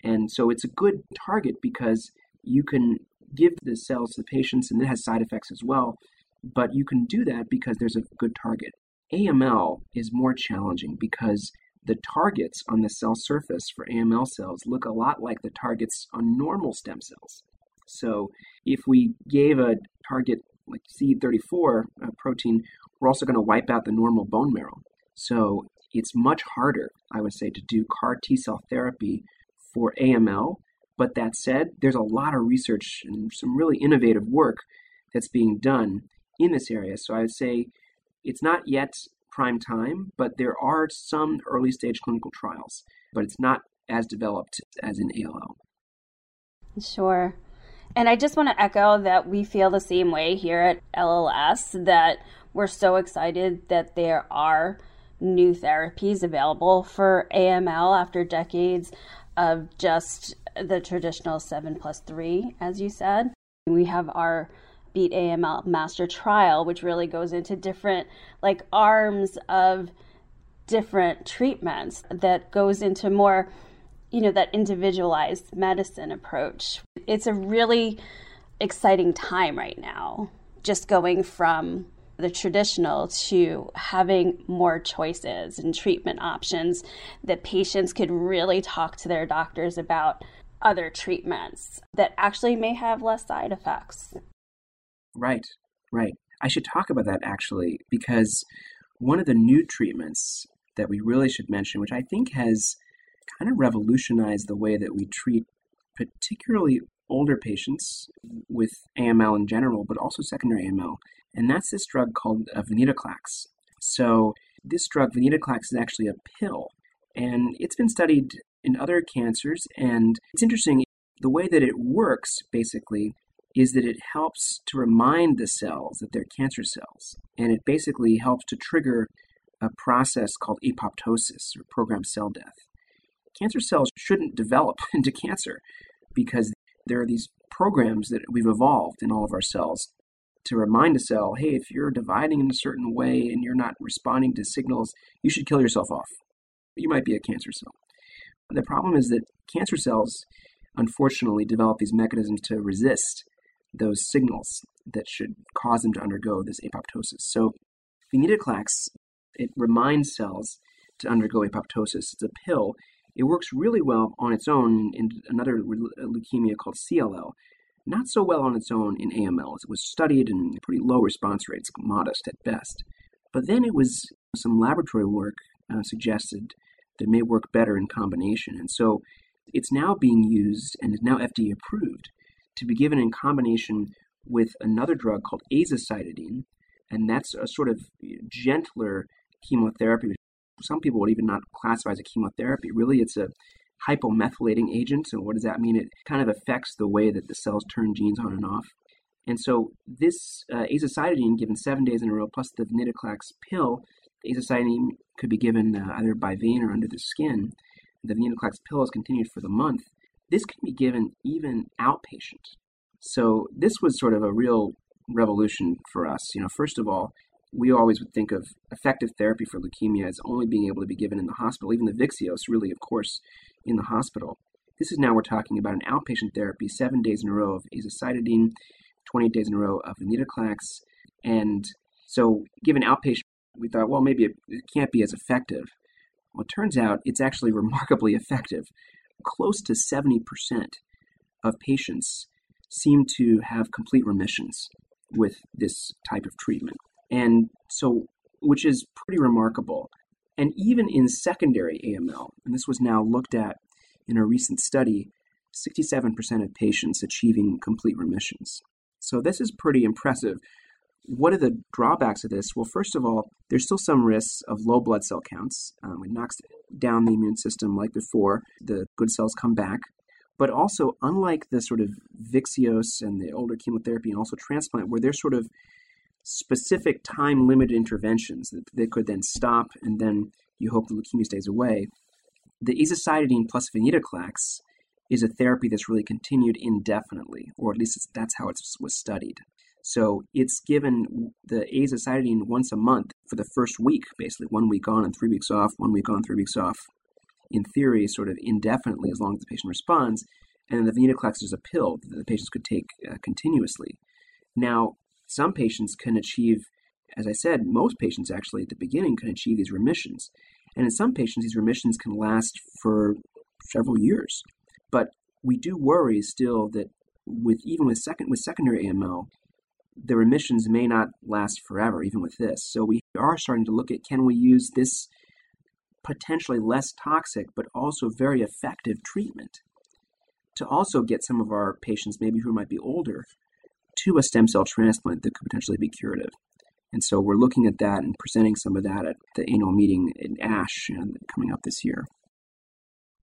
And so it's a good target because you can give the cells to the patients, and it has side effects as well, but you can do that because there's a good target. AML is more challenging because the targets on the cell surface for AML cells look a lot like the targets on normal stem cells. So if we gave a target like CD34 protein, we're also going to wipe out the normal bone marrow. So it's much harder, I would say, to do CAR T-cell therapy for AML. But that said, there's a lot of research and some really innovative work that's being done in this area. So I would say it's not yet prime time, but there are some early stage clinical trials, but it's not as developed as in ALL. Sure. And I just want to echo that we feel the same way here at LLS, that we're so excited that there are new therapies available for AML after decades of just the traditional 7+3, as you said. We have our Beat AML Master Trial, which really goes into different arms of different treatments that goes into more, that individualized medicine approach. It's a really exciting time right now, just going from the traditional to having more choices and treatment options that patients could really talk to their doctors about other treatments that actually may have less side effects. Right, right. I should talk about that actually, because one of the new treatments that we really should mention, which I think has kind of revolutionized the way that we treat particularly older patients with AML in general, but also secondary AML. And that's this drug called venetoclax. So this drug, venetoclax, is actually a pill. And it's been studied in other cancers. And it's interesting, the way that it works, basically, is that it helps to remind the cells that they're cancer cells. And it basically helps to trigger a process called apoptosis, or programmed cell death. Cancer cells shouldn't develop into cancer because there are these programs that we've evolved in all of our cells to remind a cell, hey, if you're dividing in a certain way and you're not responding to signals, you should kill yourself off. You might be a cancer cell. The problem is that cancer cells, unfortunately, develop these mechanisms to resist those signals that should cause them to undergo this apoptosis. So venetoclax, it reminds cells to undergo apoptosis. It's a pill. It works really well on its own in another leukemia called CLL. Not so well on its own in AML. It was studied in pretty low response rates, modest at best. But then it was some laboratory work suggested that it may work better in combination. And so it's now being used and is now FDA approved to be given in combination with another drug called azacitidine. And that's a sort of gentler chemotherapy. Some people would even not classify as a chemotherapy. Really, it's a hypomethylating agent. So what does that mean? It kind of affects the way that the cells turn genes on and off. And so this azacitidine, given 7 days in a row, plus the venetoclax pill, the azacitidine could be given either by vein or under the skin. The venetoclax pill is continued for the month. This can be given even outpatient. So this was sort of a real revolution for us. You know, first of all, we always would think of effective therapy for leukemia as only being able to be given in the hospital, even the Vyxeos, really, of course, in the hospital. This is now we're talking about an outpatient therapy, 7 days in a row of azacitidine, 28 days in a row of venetoclax. And so given outpatient, we thought, well, maybe it can't be as effective. Well, it turns out it's actually remarkably effective. Close to 70% of patients seem to have complete remissions with this type of treatment. And so, which is pretty remarkable. And even in secondary AML, and this was now looked at in a recent study, 67% of patients achieving complete remissions. So this is pretty impressive. What are the drawbacks of this? Well, first of all, there's still some risks of low blood cell counts. It knocks down the immune system like before. The good cells come back. But also, unlike the sort of Vyxeos and the older chemotherapy and also transplant, where they're sort of specific time-limited interventions that they could then stop, and then you hope the leukemia stays away. The azacitidine plus venetoclax is a therapy that's really continued indefinitely, or at least that's how it was studied. So it's given the azacitidine once a month for the first week, basically 1 week on and 3 weeks off, 1 week on, 3 weeks off, in theory, sort of indefinitely as long as the patient responds. And the venetoclax is a pill that the patients could take continuously. Now, some patients can achieve, as I said, most patients actually at the beginning can achieve these remissions. And in some patients, these remissions can last for several years. But we do worry still that with secondary AML, the remissions may not last forever, even with this. So we are starting to look at, can we use this potentially less toxic but also very effective treatment to also get some of our patients, maybe who might be older, to a stem cell transplant that could potentially be curative. And so we're looking at that and presenting some of that at the annual meeting in ASH coming up this year.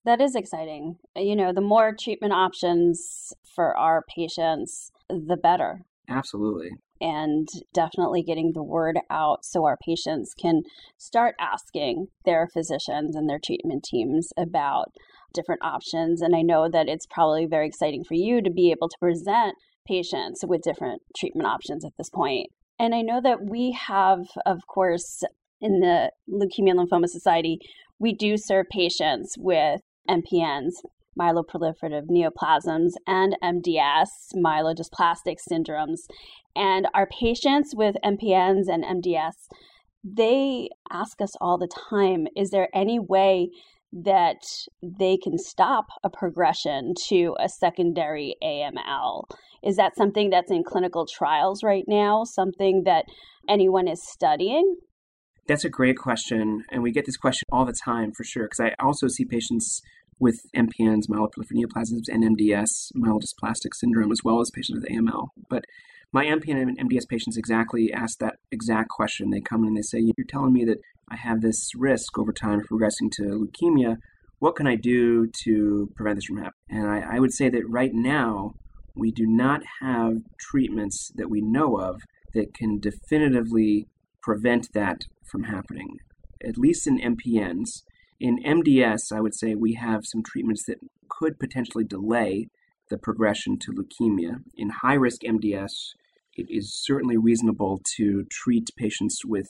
That is exciting. You know, the more treatment options for our patients, the better. Absolutely. And definitely getting the word out so our patients can start asking their physicians and their treatment teams about different options. And I know that it's probably very exciting for you to be able to present patients with different treatment options at this point. And I know that we have, of course, in the Leukemia and Lymphoma Society, we do serve patients with MPNs, myeloproliferative neoplasms, and MDS, myelodysplastic syndromes. And our patients with MPNs and MDS, they ask us all the time, is there any way that they can stop a progression to a secondary AML? Is that something that's in clinical trials right now, something that anyone is studying? That's a great question. And we get this question all the time for sure, because I also see patients with MPNs, myeloproliferative neoplasms, and MDS, myelodysplastic syndrome, as well as patients with AML. But my MPN and MDS patients exactly ask that exact question. They come in and they say, you're telling me that I have this risk over time of progressing to leukemia. What can I do to prevent this from happening? And I would say that right now, we do not have treatments that we know of that can definitively prevent that from happening, at least in MPNs. In MDS, I would say we have some treatments that could potentially delay the progression to leukemia. In high-risk MDS, it is certainly reasonable to treat patients with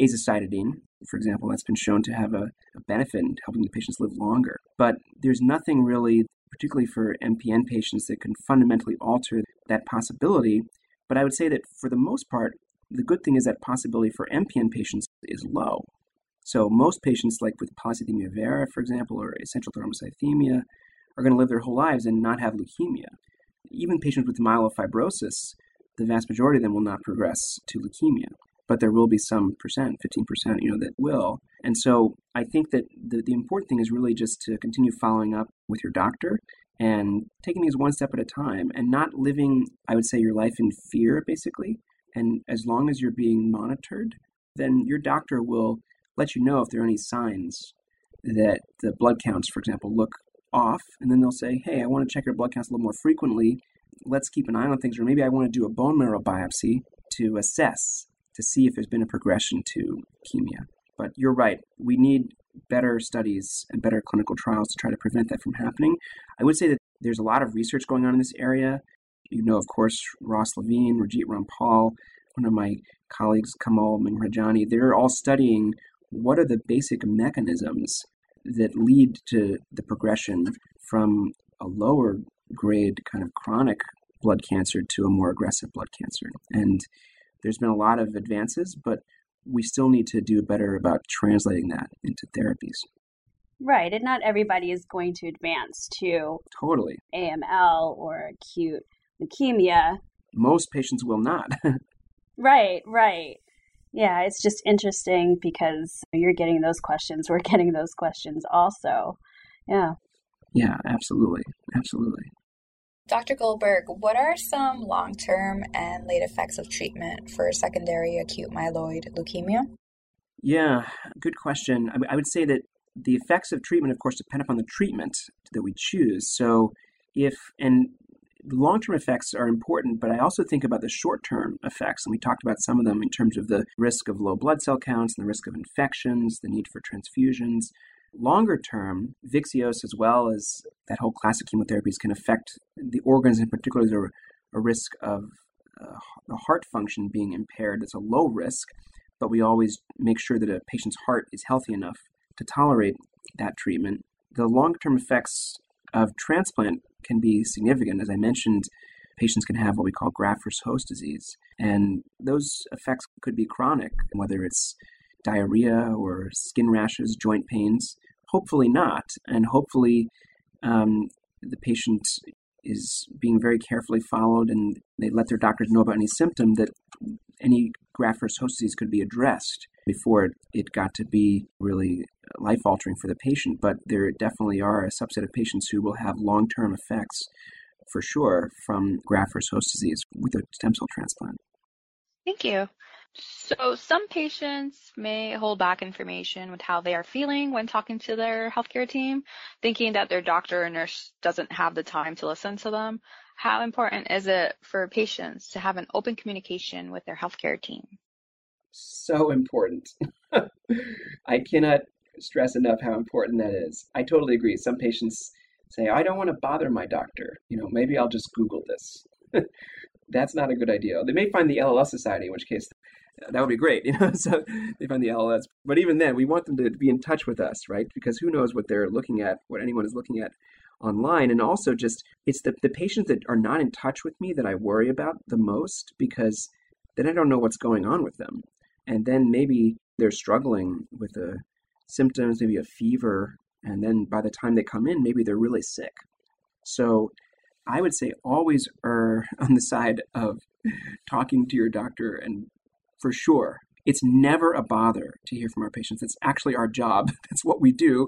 azacitidine, for example. That's been shown to have a benefit in helping the patients live longer. But there's nothing really, particularly for MPN patients, that can fundamentally alter that possibility. But I would say that for the most part, the good thing is that possibility for MPN patients is low. So most patients, like with polycythemia vera, for example, or essential thrombocythemia, are going to live their whole lives and not have leukemia. Even patients with myelofibrosis, the vast majority of them will not progress to leukemia. But there will be some percent, 15%, that will. And so I think that the important thing is really just to continue following up with your doctor and taking things one step at a time and not living, I would say, your life in fear, basically. And as long as you're being monitored, then your doctor will let you know if there are any signs that the blood counts, for example, look off. And then they'll say, hey, I want to check your blood counts a little more frequently. Let's keep an eye on things. Or maybe I want to do a bone marrow biopsy to assess, to see if there's been a progression to leukemia. But you're right. We need better studies and better clinical trials to try to prevent that from happening. I would say that there's a lot of research going on in this area. Of course, Ross Levine, Rajit Rampal, one of my colleagues, Kamal Mingrajani, they're all studying what are the basic mechanisms that lead to the progression from a lower grade kind of chronic blood cancer to a more aggressive blood cancer. And there's been a lot of advances, but we still need to do better about translating that into therapies. Right, and not everybody is going to advance to totally AML or acute leukemia. Most patients will not. Right. Yeah, it's just interesting because you're getting those questions. We're getting those questions also. Yeah, absolutely. Dr. Goldberg, what are some long-term and late effects of treatment for secondary acute myeloid leukemia? Yeah, good question. I would say that the effects of treatment, of course, depend upon the treatment that we choose. So the long-term effects are important, but I also think about the short-term effects. And we talked about some of them in terms of the risk of low blood cell counts, and the risk of infections, the need for transfusions. Longer term, Vyxeos, as well as that whole class of chemotherapies, can affect the organs, in particular, there's a risk of the heart function being impaired. It's a low risk, but we always make sure that a patient's heart is healthy enough to tolerate that treatment. The long-term effects of transplant can be significant. As I mentioned, patients can have what we call graft-versus-host disease, and those effects could be chronic, whether it's diarrhea or skin rashes, joint pains. Hopefully not, and hopefully the patient is being very carefully followed and they let their doctors know about any symptom that any graft-versus-host disease could be addressed before it got to be really life-altering for the patient. But there definitely are a subset of patients who will have long-term effects, for sure, from graft-versus-host disease with a stem cell transplant. Thank you. So some patients may hold back information with how they are feeling when talking to their healthcare team, thinking that their doctor or nurse doesn't have the time to listen to them. How important is it for patients to have an open communication with their healthcare team? So important. I cannot stress enough how important that is. I totally agree. Some patients say, I don't want to bother my doctor. Maybe I'll just Google this. That's not a good idea. They may find the LLS Society, in which case that would be great. So they find the LLS. But even then, we want them to be in touch with us, right? Because who knows what they're looking at, what anyone is looking at online. And also just, it's the patients that are not in touch with me that I worry about the most, because then I don't know what's going on with them. And then maybe they're struggling with the symptoms, maybe a fever. And then by the time they come in, maybe they're really sick. So I would say always err on the side of talking to your doctor, and for sure. It's never a bother to hear from our patients. That's actually our job. That's what we do.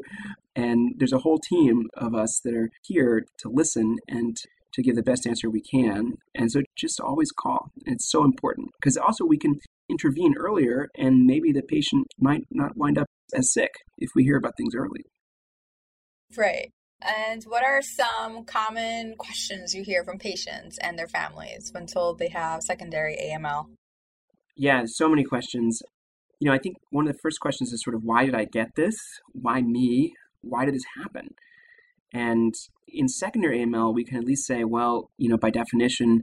And there's a whole team of us that are here to listen and to give the best answer we can. And so just always call. It's so important, because also we can intervene earlier, and maybe the patient might not wind up as sick if we hear about things early. Right. And what are some common questions you hear from patients and their families when told they have secondary AML? Yeah, so many questions. You know, I think one of the first questions is sort of, why did I get this? Why me? Why did this happen? And in secondary AML, we can at least say, well, you know, by definition,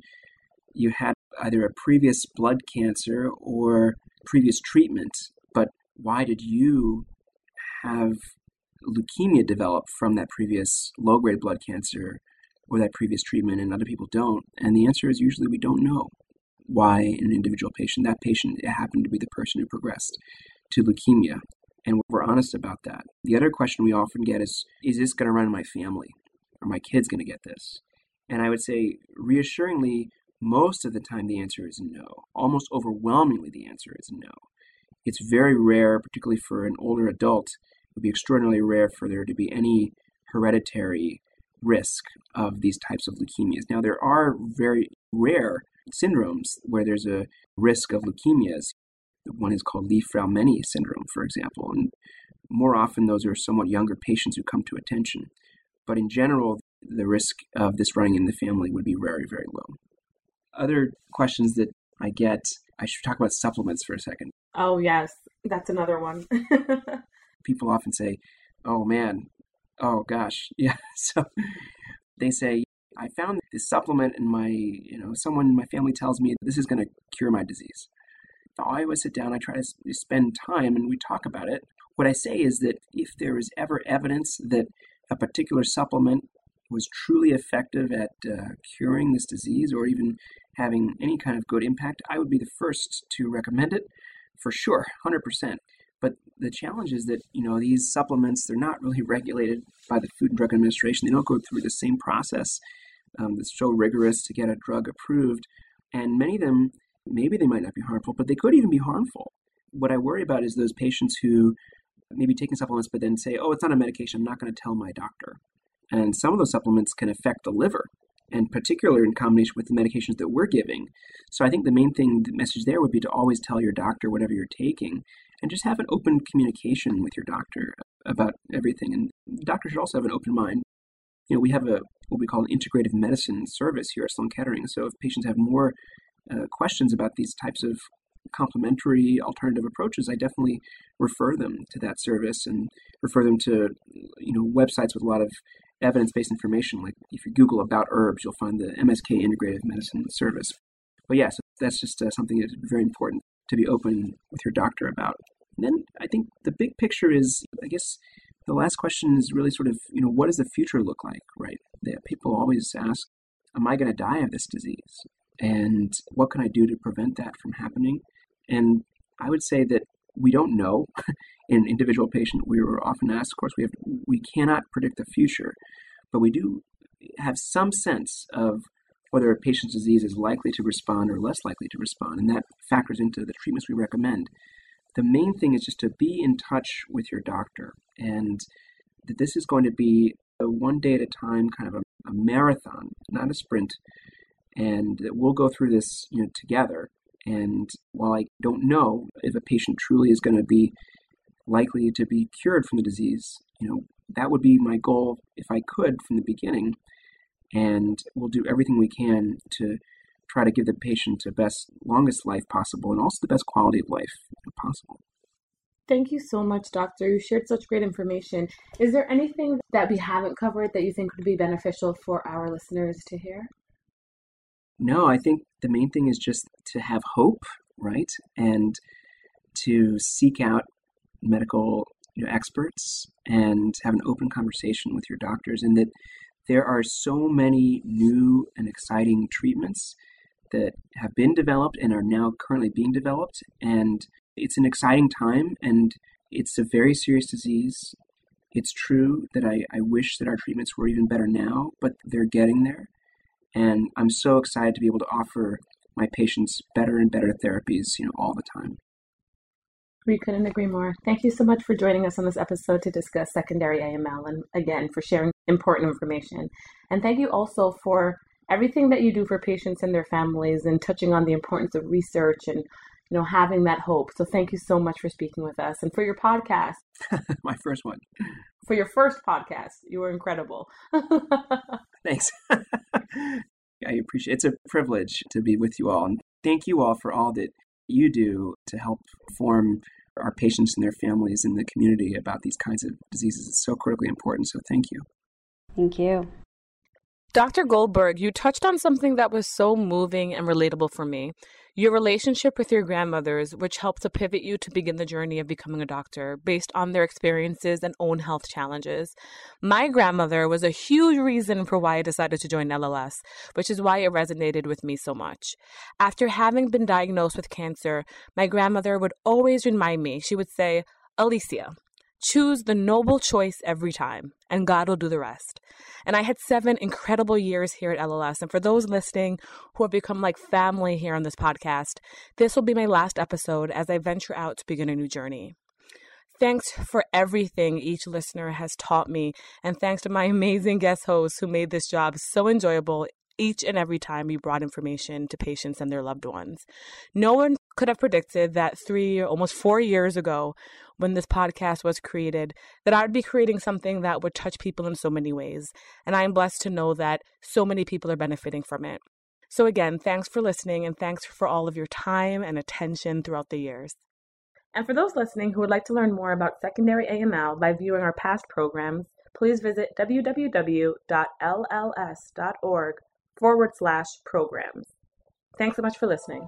you had either a previous blood cancer or previous treatment, but why did you have leukemia develop from that previous low-grade blood cancer or that previous treatment and other people don't? And the answer is usually we don't know. Why in an individual patient, that patient happened to be the person who progressed to leukemia. And we're honest about that. The other question we often get is this going to run in my family? Are my kids going to get this? And I would say, reassuringly, most of the time the answer is no. Almost overwhelmingly, the answer is no. It's very rare, particularly for an older adult, it would be extraordinarily rare for there to be any hereditary risk of these types of leukemias. Now, there are very rare syndromes where there's a risk of leukemias. One is called Li-Fraumeni syndrome, for example, and more often those are somewhat younger patients who come to attention. But in general, the risk of this running in the family would be very, very low. Other questions that I get, I should talk about supplements for a second. Oh, yes. That's another one. People often say, oh, man, oh, gosh. Yeah. So they say, I found this supplement in my, you know, someone in my family tells me this is going to cure my disease. So I always sit down, I try to spend time, and we talk about it. What I say is that if there is ever evidence that a particular supplement was truly effective at curing this disease or even having any kind of good impact, I would be the first to recommend it for sure, 100%. But the challenge is that, you know, these supplements, they're not really regulated by the Food and Drug Administration. They don't go through the same process that's so rigorous to get a drug approved. And many of them, maybe they might not be harmful, but they could even be harmful. What I worry about is those patients who may be taking supplements, but then say, oh, it's not a medication, I'm not going to tell my doctor. And some of those supplements can affect the liver, and particularly in combination with the medications that we're giving. So I think the main thing, the message there would be to always tell your doctor whatever you're taking, and just have an open communication with your doctor about everything. And the doctor should also have an open mind. You know, we have what we call an integrative medicine service here at Sloan Kettering. So if patients have more questions about these types of complementary alternative approaches, I definitely refer them to that service and refer them to, you know, websites with a lot of evidence-based information. Like if you Google about herbs, you'll find the MSK Integrative Medicine Service. But yeah, so that's just something that's very important to be open with your doctor about. And then I think the big picture is, I guess, the last question is really sort of, you know, what does the future look like, right? That people always ask, am I going to die of this disease? And what can I do to prevent that from happening? And I would say that we don't know. In an individual patient, we were often asked, of course, we cannot predict the future, but we do have some sense of whether a patient's disease is likely to respond or less likely to respond, and that factors into the treatments we recommend. The main thing is just to be in touch with your doctor, and that this is going to be a one day at a time kind of a marathon, not a sprint, and that we'll go through this, you know, together. And while I don't know if a patient truly is going to be likely to be cured from the disease, you know, that would be my goal if I could from the beginning. And we'll do everything we can to try to give the patient the best, longest life possible, and also the best quality of life possible. Thank you so much, Doctor. You shared such great information. Is there anything that we haven't covered that you think would be beneficial for our listeners to hear? No, I think the main thing is just to have hope, right? And to seek out medical, you know, experts and have an open conversation with your doctors, and that there are so many new and exciting treatments that have been developed and are now currently being developed. And it's an exciting time, and it's a very serious disease. It's true that I wish that our treatments were even better now, but they're getting there. And I'm so excited to be able to offer my patients better and better therapies, all the time. We couldn't agree more. Thank you so much for joining us on this episode to discuss secondary AML, and again, for sharing important information. And thank you also for everything that you do for patients and their families and touching on the importance of research and having that hope. So thank you so much for speaking with us and for your podcast. My first one. For your first podcast. You were incredible. Thanks. I appreciate it. It's a privilege to be with you all. And thank you all for all that you do to help inform our patients and their families and the community about these kinds of diseases. It's so critically important. So thank you. Thank you. Dr. Goldberg, you touched on something that was so moving and relatable for me, your relationship with your grandmothers, which helped to pivot you to begin the journey of becoming a doctor based on their experiences and own health challenges. My grandmother was a huge reason for why I decided to join LLS, which is why it resonated with me so much. After having been diagnosed with cancer, my grandmother would always remind me, she would say, "Alicia, choose the noble choice every time, and God will do the rest." And I had 7 incredible years here at LLS. And for those listening who have become like family here on this podcast, this will be my last episode as I venture out to begin a new journey. Thanks for everything each listener has taught me. And thanks to my amazing guest hosts who made this job so enjoyable each and every time you brought information to patients and their loved ones. No one could have predicted that 3, almost 4 years ago, when this podcast was created, that I would be creating something that would touch people in so many ways. And I am blessed to know that so many people are benefiting from it. So again, thanks for listening, and thanks for all of your time and attention throughout the years. And for those listening who would like to learn more about secondary AML by viewing our past programs, please visit www.lls.org/programs. Thanks so much for listening.